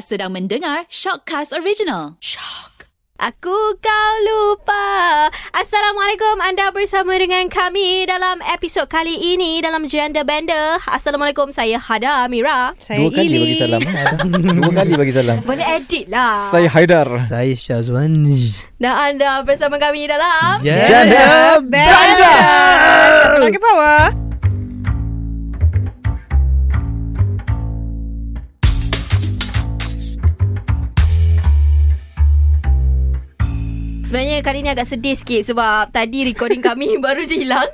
sedang mendengar Shockcast Original. Shock. Aku kau lupa. Assalamualaikum, anda bersama dengan kami dalam episod kali ini dalam Gender Bender. Assalamualaikum, saya Hada Amira. Saya Ili. Dua kali bagi salam. Boleh edit lah. Saya Haidar. Saya Syazwan. Dan anda bersama kami dalam Gender Bender. Shot ke bawah. Sebenarnya kali ni agak sedih sikit sebab tadi recording kami baru je hilang.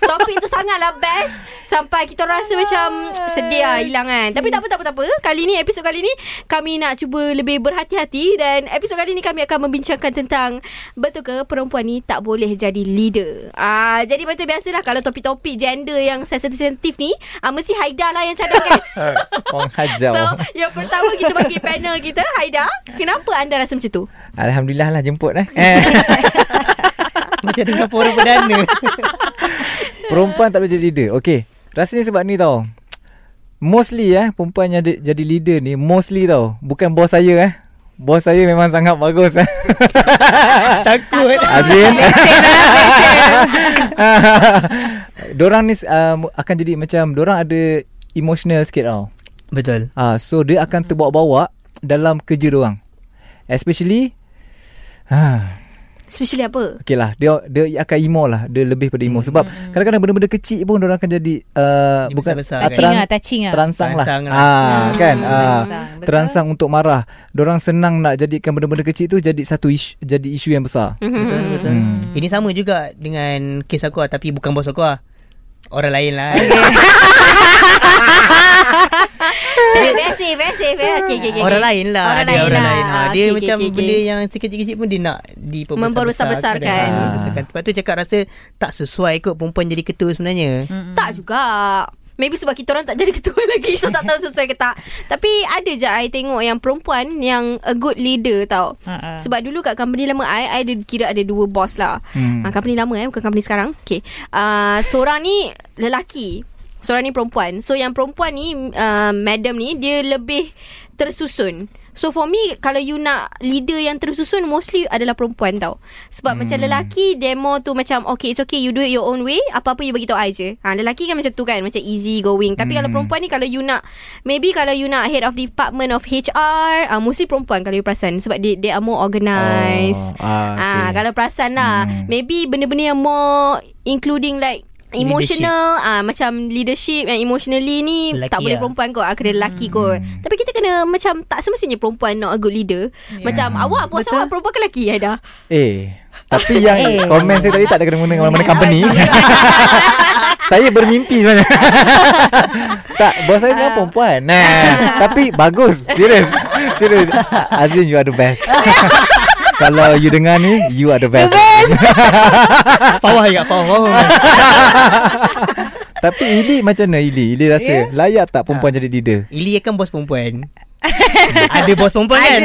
Topik tu sangatlah best sampai kita rasa macam sedih lah hilang kan. Tapi tak apa. Episod kali ni kami nak cuba lebih berhati-hati, dan episod kali ni kami akan membincangkan tentang betul ke perempuan ni tak boleh jadi leader. Jadi macam biasalah kalau topik-topik gender yang sensitif ni, mesti Haida lah yang cadangkan. So yang pertama kita bagi panel kita, Haida, kenapa anda rasa macam tu? Alhamdulillah lah jemput lah. Macam Singapura Perdana. Perempuan tak boleh jadi leader. Okay, rasanya sebab ni tau, mostly perempuan yang jadi leader ni, mostly tau, bukan bos saya. Bos saya memang sangat bagus. Takut Azim. Dorang ni akan jadi macam dorang ada emotional sikit tau. Betul. So dia akan terbawa-bawa dalam kerja dorang. Especially apa? Okay lah, dia akan emo lah. Dia lebih pada emo. Sebab kadang-kadang benda-benda kecil pun diorang akan jadi bukan terangsang untuk marah. Diorang senang nak jadikan benda-benda kecil tu jadi satu isu, jadi isu yang besar. Betul. Ini sama juga dengan kes aku, tapi bukan bos aku lah, orang lain lah. Okay. Orang lain lah. Dia benda yang sekecil-kecil pun dia nak memperbesar-besarkan. Sebab tu cakap rasa tak sesuai kot perempuan jadi ketua sebenarnya. Tak juga. Maybe sebab kita orang tak jadi ketua lagi. So tak tahu sesuai ke tak. Tapi ada je I tengok yang perempuan yang a good leader tau. Sebab dulu kat company lama I kira ada dua boss lah. Company lama bukan company sekarang. Okay, seorang ni lelaki, seorang ni perempuan. So yang perempuan ni, madam ni, dia lebih tersusun. So for me, kalau you nak leader yang tersusun, mostly adalah perempuan tau. Sebab macam lelaki, demo tu macam okay, it's okay, you do it your own way, apa-apa you beritahu I je. Lelaki kan macam tu kan, macam easy going. Tapi kalau perempuan ni, kalau you nak, maybe kalau you nak head of department of HR, mostly perempuan kalau you perasan. Sebab they are more organised. Okay. Kalau perasan lah, maybe benda-benda yang more including like emotional, macam leadership and emotionally ni lelaki tak boleh perempuan kot, kena lelaki kot. Tapi kita kena macam tak semestinya perempuan not a good leader. Macam awak buat awak perempuan ke lelaki dah. Tapi yang komen saya tadi tak ada kena guna dengan mana-mana company. Saya bermimpi sebenarnya. Tak, bos saya sekarang perempuan. Tapi bagus, serius. Azrin, you are the best. Kalau you dengar ni, you are the best. Fawah. Tapi Ili macam mana? Ili rasa layak tak perempuan jadi leader? Ili kan bos perempuan. Ada bos perempuan kan?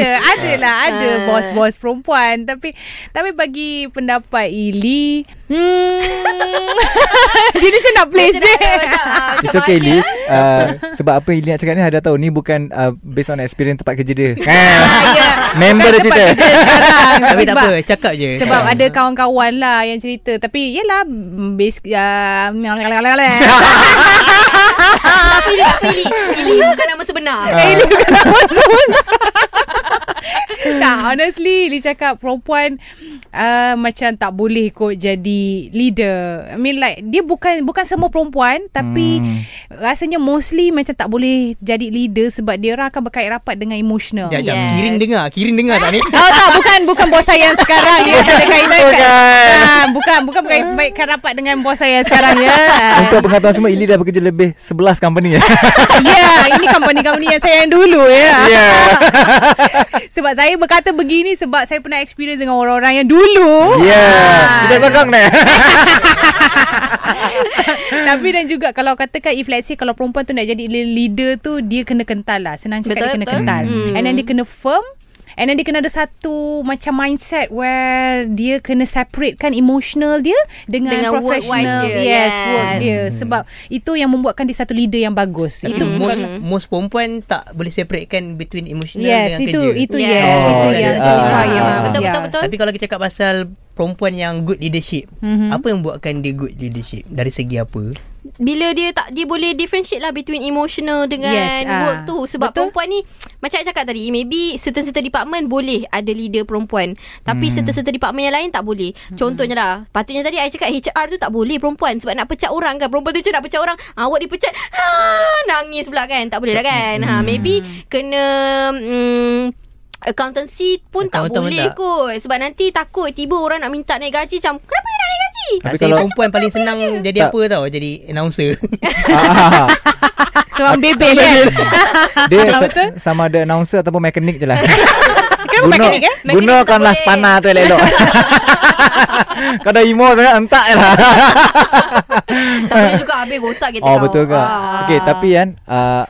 Ada bos perempuan. Tapi bagi pendapat Ili, dia macam nak play safe. It's okay Ili, sebab apa Ili nak cakap ni, Hada tahu ni bukan based on experience tempat kerja dia. Member dia cerita. Tapi tak apa, cakap je. Sebab ada kawan-kawan lah yang cerita. Tapi yelah, tapi dia tak pilih. Ili bukan nama sebenar. Ili bukan nama sebenar. Tak, honestly Ili cakap perempuan macam tak boleh ikut jadi leader. I mean like, dia bukan semua perempuan, tapi rasanya mostly macam tak boleh jadi leader sebab dia orang akan berkait rapat dengan emotional. Yes. Kirin dengar tak ni? Tak, bukan bos saya yang sekarang. Dia ada kaitan. Bukan berkait rapat dengan bos saya sekarang ya. Untuk pengetahuan semua, Ili dah bekerja lebih 11 company ya. Ini company yang saya yang dulu ya. Sebab saya berkata begini sebab saya pernah experience dengan orang-orang yang dulu. Kita sokong ni. Tapi dan juga kalau katakan if let's say kalau perempuan tu nak jadi leader tu, dia kena kental lah. Senang cakap, dia kena kental. And then dia kena firm. And then dia kena ada satu macam mindset where dia kena separatekan emotional dia dengan professional dia. Yes, work dia. Sebab itu yang membuatkan dia satu leader yang bagus. Itu most perempuan tak boleh separatekan between emotional dengan kerja. Itu yang betul. Tapi kalau kita cakap pasal perempuan yang good leadership, apa yang buatkan dia good leadership? Dari segi apa? Bila dia tak, dia boleh differentiate lah between emotional dengan work tu. Sebab perempuan ni macam saya cakap tadi, maybe certain department boleh ada leader perempuan, tapi certain department yang lain tak boleh. Contohnya lah, patutnya tadi saya cakap HR tu tak boleh perempuan, sebab nak pecat orang kan. Perempuan tu je nak pecat orang, awak dipecat, nangis pula kan. Tak boleh lah kan. Maybe kena accountancy pun tak boleh kot. Sebab nanti takut tiba orang nak minta naik gaji, macam kenapa nak naik gaji? Tapi kalau perempuan paling senang jadi tak. Apa tau, jadi announcer. Sebab bebel kan. Dia sama ada announcer ataupun mekanik je lah. Gunakanlah spana tu elok-elok. Kau dah emo sangat, entak je lah. Tak boleh juga habis rosak kita. Oh, betul ke? Okay, tapi kan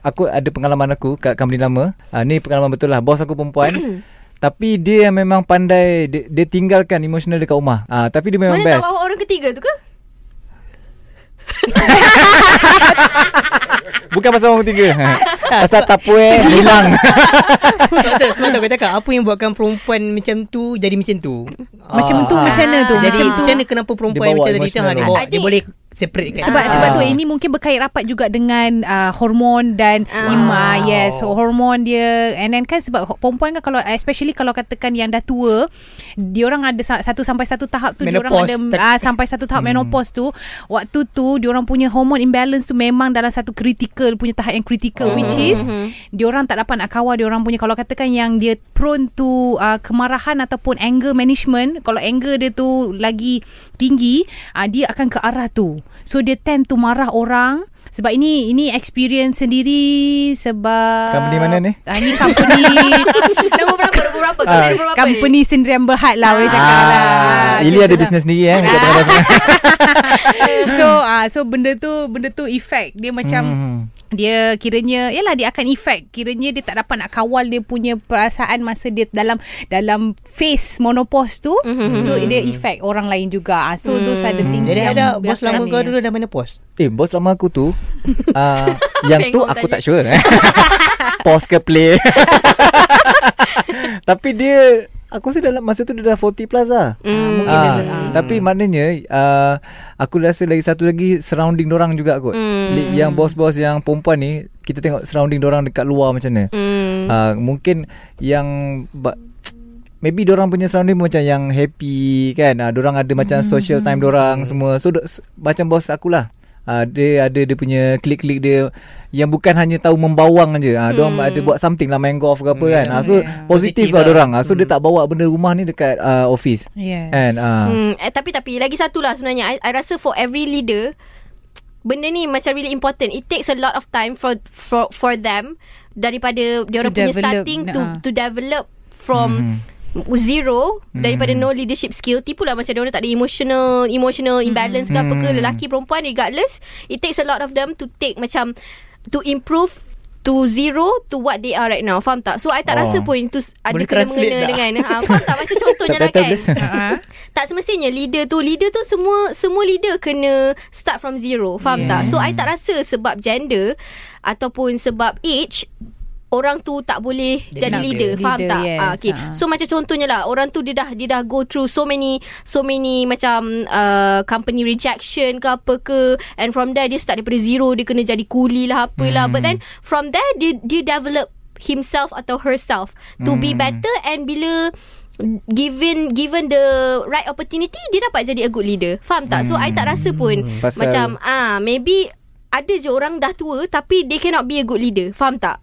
aku ada pengalaman aku kat company lama. Ni pengalaman betul lah. Bos aku perempuan. Tapi dia memang pandai. Dia tinggalkan emotional dekat rumah. Tapi dia memang mana best. Mana tak bawa orang ketiga tu ke? Bukan pasal orang ketiga. Pasal tapuer hilang. Sebab tu aku cakap, apa yang buatkan perempuan macam tu jadi macam tu? Macam tu macam mana tu? Jadi macam mana kenapa perempuan macam tadi tu dia boleh separate kan? Sebab tu ini mungkin berkait rapat juga dengan hormon dan imah. Yes, so hormon dia. And then kan sebab perempuan kan, kalau especially kalau katakan yang dah tua, diorang ada satu tahap tu menopause. Diorang ada sampai satu tahap menopause tu. Waktu tu diorang punya hormon imbalance tu memang dalam satu critical, punya tahap yang critical, which is diorang tak dapat nak kawal diorang punya, kalau katakan yang dia prone to kemarahan ataupun anger management. Kalau anger dia tu lagi tinggi, dia akan ke arah tu. So dia tend to marah orang. Sebab ini experience sendiri. Sebab company mana ni? Ini company nombor berapa? Company Sendirian Berhad lah boleh cakap lah. Ili ada bisnes sendiri So benda tu effect dia macam dia kiranya yalah, dia akan effect. Kiranya dia tak dapat nak kawal dia punya perasaan masa dia dalam phase menopause tu. So dia effect orang lain juga. So those are the things. Jadi ada bos lama kau dulu dah menopause? Bos lama aku tu yang tu aku tak sure. Pause ke play. Tapi dia, aku rasa dalam masa tu dia dah 40 plus lah. Tapi maknanya aku rasa lagi satu lagi surrounding dorang juga kot. Yang bos-bos yang perempuan ni, kita tengok surrounding dorang dekat luar macam mana. Mungkin yang maybe dorang punya surrounding macam yang happy kan. Dorang ada macam social time dorang semua. So macam bos akulah. Dia ada dia punya klik-klik dia yang bukan hanya tahu membawang je. Diorang ada buat something lah, main golf ke apa kan. So positif lah diorang. So dia tak bawa benda rumah ni dekat office. And tapi lagi satu lah sebenarnya, I rasa for every leader, benda ni macam really important. It takes a lot of time for them, daripada diorang punya starting to develop from zero, daripada no leadership skill. Tipulah macam diorang tak ada emotional imbalance ke apa ke, lelaki perempuan regardless. It takes a lot of them to take macam to improve to zero to what they are right now. Faham tak? So I tak rasa pun itu ada kena mengena dengan faham tak? Macam contohnya lah kan, tak semestinya leader tu semua leader kena start from zero. Faham tak? So I tak rasa sebab gender ataupun sebab age orang tu tak boleh jadi leader. Faham tak? Yes. Okay. So macam contohnya lah, orang tu dia dah go through so many macam company rejection ke apa ke, and from there dia start daripada zero. Dia kena jadi kuli lah apalah. But then from there dia develop himself atau herself to be better, and bila given the right opportunity, dia dapat jadi a good leader. Faham tak? So I tak rasa pun macam maybe ada je orang dah tua tapi they cannot be a good leader. Faham tak?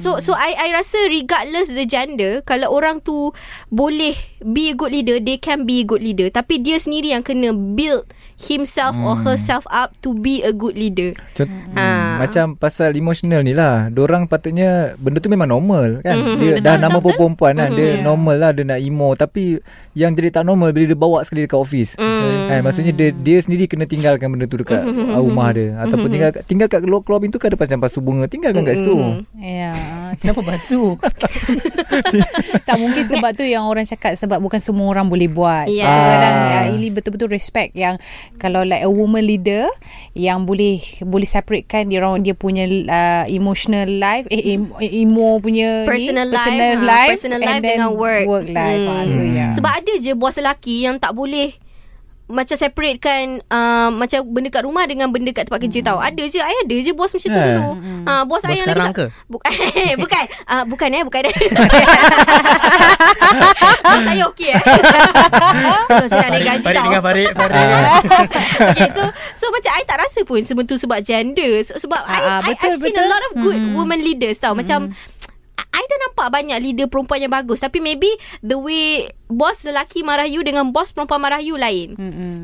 So I rasa regardless the gender, kalau orang tu boleh be a good leader, they can be a good leader. Tapi dia sendiri yang kena build himself or herself up to be a good leader. Macam pasal emotional ni lah, dorang patutnya benda tu memang normal kan. Dia betul, dah betul, nama perempuan kan. Dia normal lah dia nak emo. Tapi yang jadi tak normal bila dia bawa sekali dekat office. Maksudnya dia sendiri kena tinggalkan benda tu dekat rumah dia. Atau tinggal kat keluar pintu kan, ada macam pasu bunga, tinggalkan kat situ. Ya. Kenapa basuh? Tak mungkin sebab tu yang orang cakap, sebab bukan semua orang boleh buat. Yes. Ini betul-betul respect yang kalau like a woman leader yang boleh separatekan dia punya emotional life, emo punya personal life dengan work life. So, yeah. Sebab ada je bos lelaki yang tak boleh macam separatekan macam benda kat rumah dengan benda kat tempat kerja tau. Ada je, I ada je bos macam tu dulu. Bos I yang lagi bukan. Bos saya okey. Bos saya ada gaji tau. Farid. Okay, so macam I tak rasa pun sebab tu, sebab gender, sebab I've seen a lot of good women leaders tau. Macam I dah nampak banyak leader perempuan yang bagus, tapi maybe the way bos lelaki marah you dengan bos perempuan marah you lain.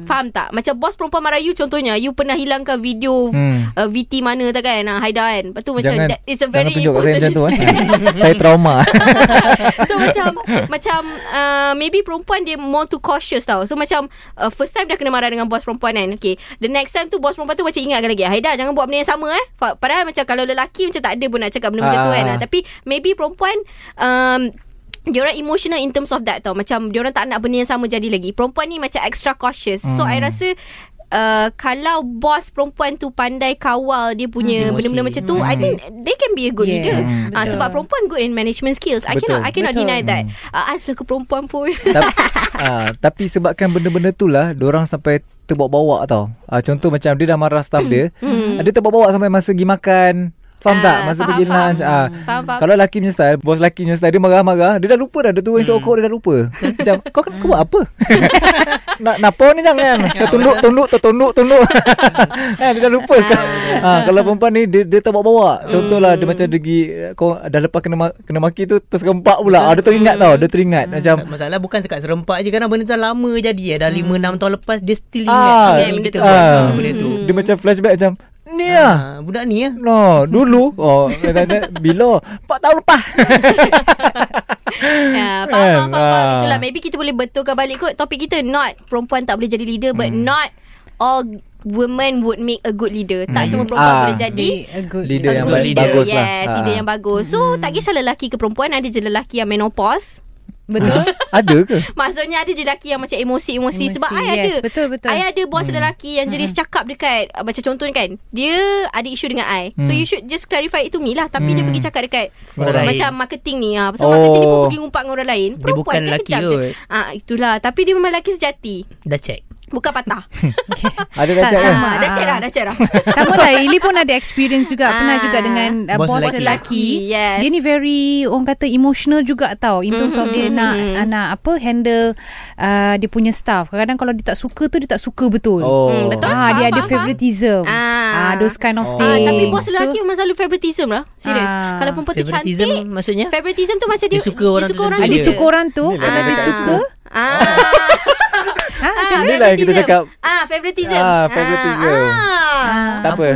Faham tak? Macam bos perempuan marah you, contohnya you pernah hilangkan video VT mana tak kan, Haida kan. Lepas tu macam that is a very important. Saya trauma. So macam maybe perempuan dia more too cautious tau. So macam first time dah kena marah dengan bos perempuan kan. Okay, the next time tu bos perempuan tu macam ingatkan lagi, Haida jangan buat benda yang sama eh. Padahal macam kalau lelaki macam tak ada pun nak cakap benda macam tu kan. Tapi maybe perempuan diorang emotional in terms of that tau. Macam diorang tak nak benda yang sama jadi lagi. Perempuan ni macam extra cautious. So I rasa kalau bos perempuan tu pandai kawal dia punya benda-benda macam tu, I think they can be a good leader. Sebab perempuan good in management skills. I cannot deny that. I selaku perempuan pun tapi sebabkan benda-benda tu lah diorang sampai terbawa-bawa tau. Contoh macam dia dah marah staff dia, dia terbawa-bawa sampai masa pergi makan. Faham tak? Masa pergi lunch. Faham. Kalau lelaki punya style, bos lelaki punya style, dia marah-marah, dia dah lupa dah. Dia turun sokok, dia dah lupa. Macam, kau buat apa? Nak apa ni jangan. Tunduk. Dia dah lupa. Kalau perempuan ni, dia tak bawa-bawa. Contohlah, dia macam pergi, dah lepas kena maki tu, terserempak pula. Dia teringat tau. Dia teringat. Macam, masalah bukan dekat serempak je, kerana benda tu lama jadi. Dah 5-6 tahun lepas, dia still ingat. Dia macam flashback macam, ni lah budak ni lah dulu bila 4 tahun lepas. Faham. Itulah, maybe kita boleh betulkan balik kot topik kita. Not perempuan tak boleh jadi leader, but not all women would make a good leader. Tak semua perempuan boleh jadi a good leader. Bagus lah. Yes, leader yang bagus. So tak kisah lelaki ke perempuan. Ada je lelaki yang menopause. Betul? Ada ke? Maksudnya ada lelaki yang macam emosi. Sebab I ada, betul. I ada bos lelaki yang jenis cakap dekat macam contoh kan, dia ada isu dengan I. So you should just clarify it to me lah. Tapi dia pergi cakap dekat macam marketing ni. So marketing ni pun pergi ngumpat dengan orang lain. Perempuan dia bukan kan lelaki tu. Itulah. Tapi dia memang lelaki sejati. Dah check, bukan patah. Ada dah cek dah. Sama lah, Ili pun ada experience juga. Pernah juga dengan bos lelaki. Yes. Dia ni very, orang kata, emotional juga tau. In terms of dia nak handle dia punya staff. Kadang-kadang kalau dia tak suka tu, dia tak suka betul. Betul? Dia ada favoritism. Those kind of things. Tapi bos lelaki memang selalu favoritism lah. Serius. Kalau perempuan tu cantik, maksudnya? Favoritism tu macam dia suka orang tu. Kalau dia suka, inilah yang kita cakap. Favoritism. Tak apa.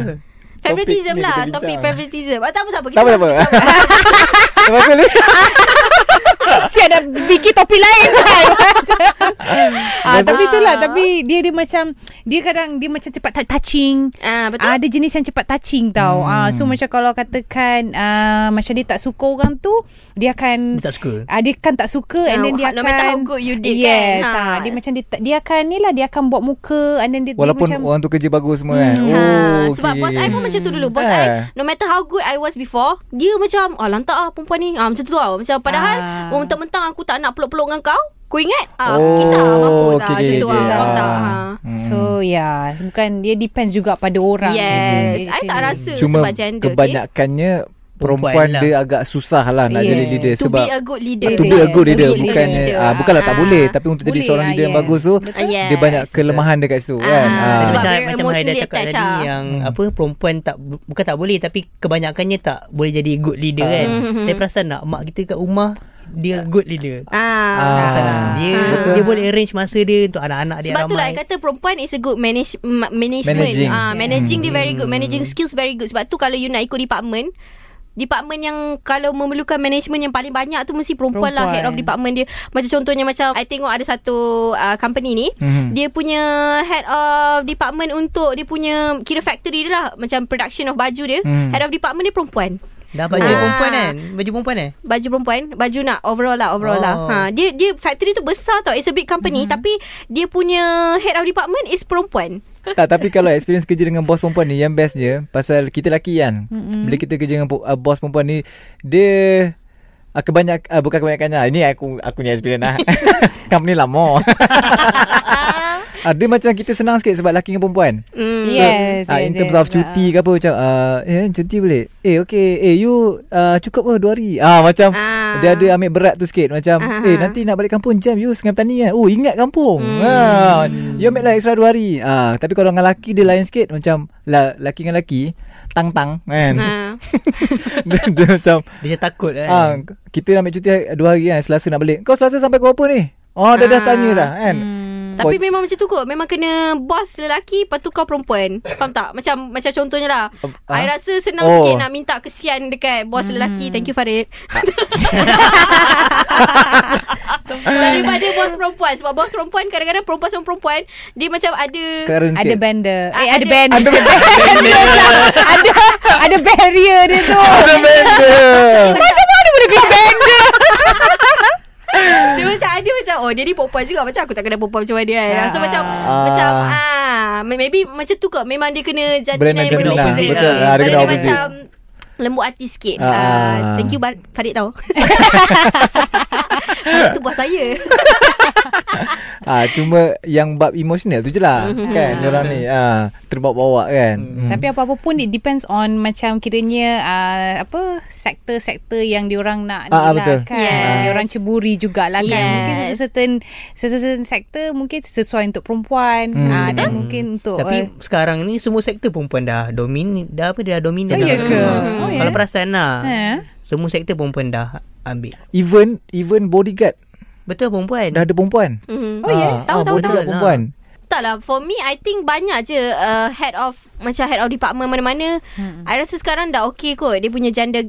Favoritism lah. Topik favoritism. Tak apa. Tak apa. Terima kasih. Saya dah bikin topik lain kan. Tapi itulah. Tapi dia macam, dia kadang dia macam cepat touching. Betul. Ada jenis yang cepat touching tau. So macam kalau katakan macam dia tak suka orang tu, Dia akan tak suka. And then dia akan, no matter how good you did. Yes kan? Dia macam dia akan ni lah, dia akan buat muka. And then dia, walaupun dia macam, orang tu kerja bagus semua kan. Sebab bos I pun macam tu dulu. Bos I, no matter how good I was before, dia macam lantak lah perempuan ni. Macam tu tau. Macam padahal mentang-mentang aku tak nak peluk-peluk dengan kau, kau ingat? Kisah mampus macam tu. So bukan, dia depends juga pada orang. Yes, I tak rasa sebab gender. Cuma kebanyakannya perempuan lah, dia agak susah lah nak jadi leader. Sebab To be a good leader. Bukanlah tak boleh, tapi untuk jadi seorang leader yang bagus tu, dia banyak kelemahan dekat situ kan. Sebab macam Haida cakap tadi, yang perempuan tak, bukan tak boleh, tapi kebanyakannya tak boleh jadi good leader kan. Tapi perasan nak mak kita kat rumah, dia good leader. Dia boleh arrange masa dia untuk anak-anak dia. Sebab itulah I kata perempuan is a good management. Managing dia very good, managing skills very good. Sebab tu kalau you nak ikut department yang kalau memerlukan management yang paling banyak tu mesti perempuan lah head of department dia. Macam contohnya, macam I tengok ada satu company ni, dia punya head of department untuk dia punya, kira factory dia lah, macam production of baju dia, head of department dia perempuan. Dah banyak perempuan kan? Baju perempuan eh? Baju perempuan. Baju nak overall lah. Ha, dia factory tu besar tau. It's a big company, tapi dia punya head of department is perempuan. Tak, tapi kalau experience kerja dengan bos perempuan ni, yang bestnya, pasal kita lelaki kan, bila kita kerja dengan bos perempuan ni, dia bukan kebanyakannya. Ini aku punya experience lah. Company lama. Ada macam kita senang sikit sebab lelaki dengan perempuan. In terms of cuti ke apa, macam cuti boleh. Cukup ke 2 hari. Macam dia ada ambil berat tu sikit. Macam nanti nak balik kampung jam you sungai petani kan. Oh, ingat kampung. You ambil lah extra 2 hari. Tapi kalau dengan lelaki dia lain sikit. Macam lelaki dengan lelaki tang-tang kan. Dia macam dia takut kan. Kita ambil cuti 2 hari kan, Selasa nak balik. Kau Selasa sampai ke apa ni? Oh, dah tanya dah kan. Tapi memang macam tu kot. Memang kena bos lelaki, lepas tu kau perempuan. Faham tak? Macam contohnya lah, I rasa senang sikit nak minta kesian dekat bos lelaki. Thank you Farid. Daripada bos perempuan. Sebab bos perempuan kadang-kadang perempuan sama perempuan, dia macam ada bender. Ada barrier dia tu. Ada bender. Macam mana boleh kena bender? Dia macam ada macam dia ni perempuan juga, macam aku tak kena perempuan macam dia kan. So maybe macam tu kot. Memang dia kena jadi brand opposite. Betul lah, dia kena opposite. Macam lembut hati sikit. Thank you Farid tau. Itu buat saya. Cuma yang bab emosional tu je lah kan orang ni terbawa-bawa kan. Tapi apa-apa pun it depends on macam kiranya sektor-sektor yang diorang nak ni lah kan. Diorang ceburi jugalah kan. Mungkin certain sektor mungkin sesuai untuk perempuan dan mungkin untuk tapi sekarang ni semua sektor perempuan dah dominan. Dah dominan. Kalau perasan lah semua sektor perempuan dah ambil. Even bodyguard betul perempuan. Dah ada perempuan. Tahu perempuan. Tak lah, for me I think banyak je head of department mana-mana. I rasa sekarang dah okey kot. Dia punya gender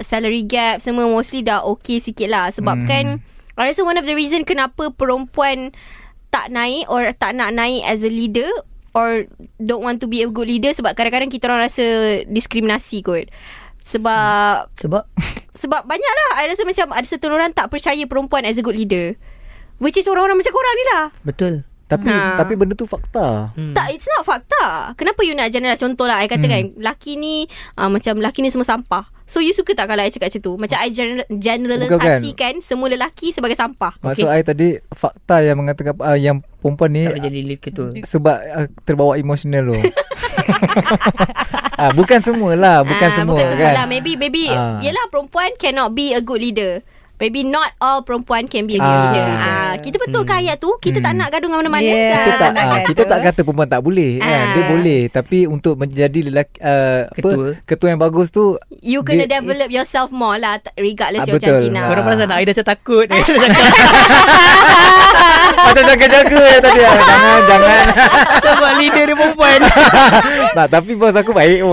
salary gap semua mostly dah okey sikit lah. Sebab kan I rasa one of the reason kenapa perempuan tak naik or tak nak naik as a leader or don't want to be a good leader, sebab kadang-kadang kita orang rasa diskriminasi kot. Sebab banyaklah I rasa macam ada satu orang tak percaya perempuan as a good leader, which is orang-orang macam korang ni lah. Betul. Tapi benda tu fakta. Tak, it's not fakta. Kenapa you nak general? Contohlah I katakan laki ni semua sampah. So you suka tak kalau I cakap macam tu? Macam I generalisasikan semua lelaki sebagai sampah. Maksud I tadi fakta yang mengatakan yang perempuan ni tak jadi lead ketua sebab terbawa emosional tu. Bukan semua lah. Maybe yelah, perempuan cannot be a good leader. Maybe not all perempuan can be a good leader. Kita betul ke ayat tu? Kita tak nak gaduh dengan mana-mana. Kita tak kata perempuan tak boleh kan. Dia boleh. Tapi untuk menjadi lelaki ketua yang bagus tu, you kena develop yourself more lah, regardless your jantina. Korang perasan Aida macam takut. Macam jaga-jaga tadi. Jangan sebab leader dia perempuan. Tak, tapi bos aku baik.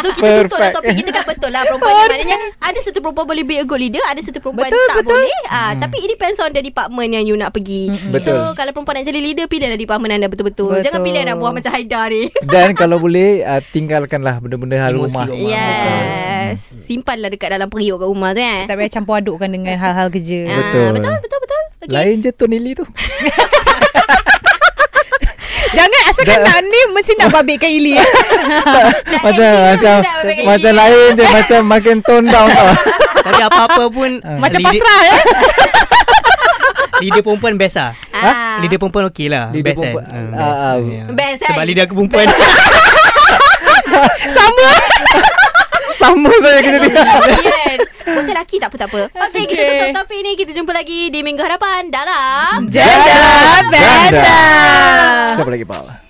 So kita tutup lah topik kita kan. Betul lah perempuan. Maknanya ada satu perempuan boleh be a good leader, ada satu perempuan tak boleh. Tapi it depends on the department yang you nak pergi. So kalau perempuan nak jadi leader, pilihlah department anda betul-betul. Jangan pilih anak buah macam Haida ni. Dan kalau boleh tinggalkanlah benda-benda hal rumah. Yes. Simpanlah dekat dalam periuk kat rumah tu kan. Tak payah campur adukkan dengan hal-hal kerja. Betul. Okay. Lain je tu Nili tu. Jangan asalkan nak ni mesti nak babitkan Ili. Macam lain je. Macam makin tone down. Tapi apa-apa pun macam pasrah ya. Lidah perempuan best lah. Lidah perempuan okey lah. Best kan. Sebab lidah aku perempuan. Sama saya kena lidah. Bos lelaki tak apa. Okay, kita tutup topik ni. Kita jumpa lagi di Minggu Harapan dalam Gender Bender. Siapa lagi Pak?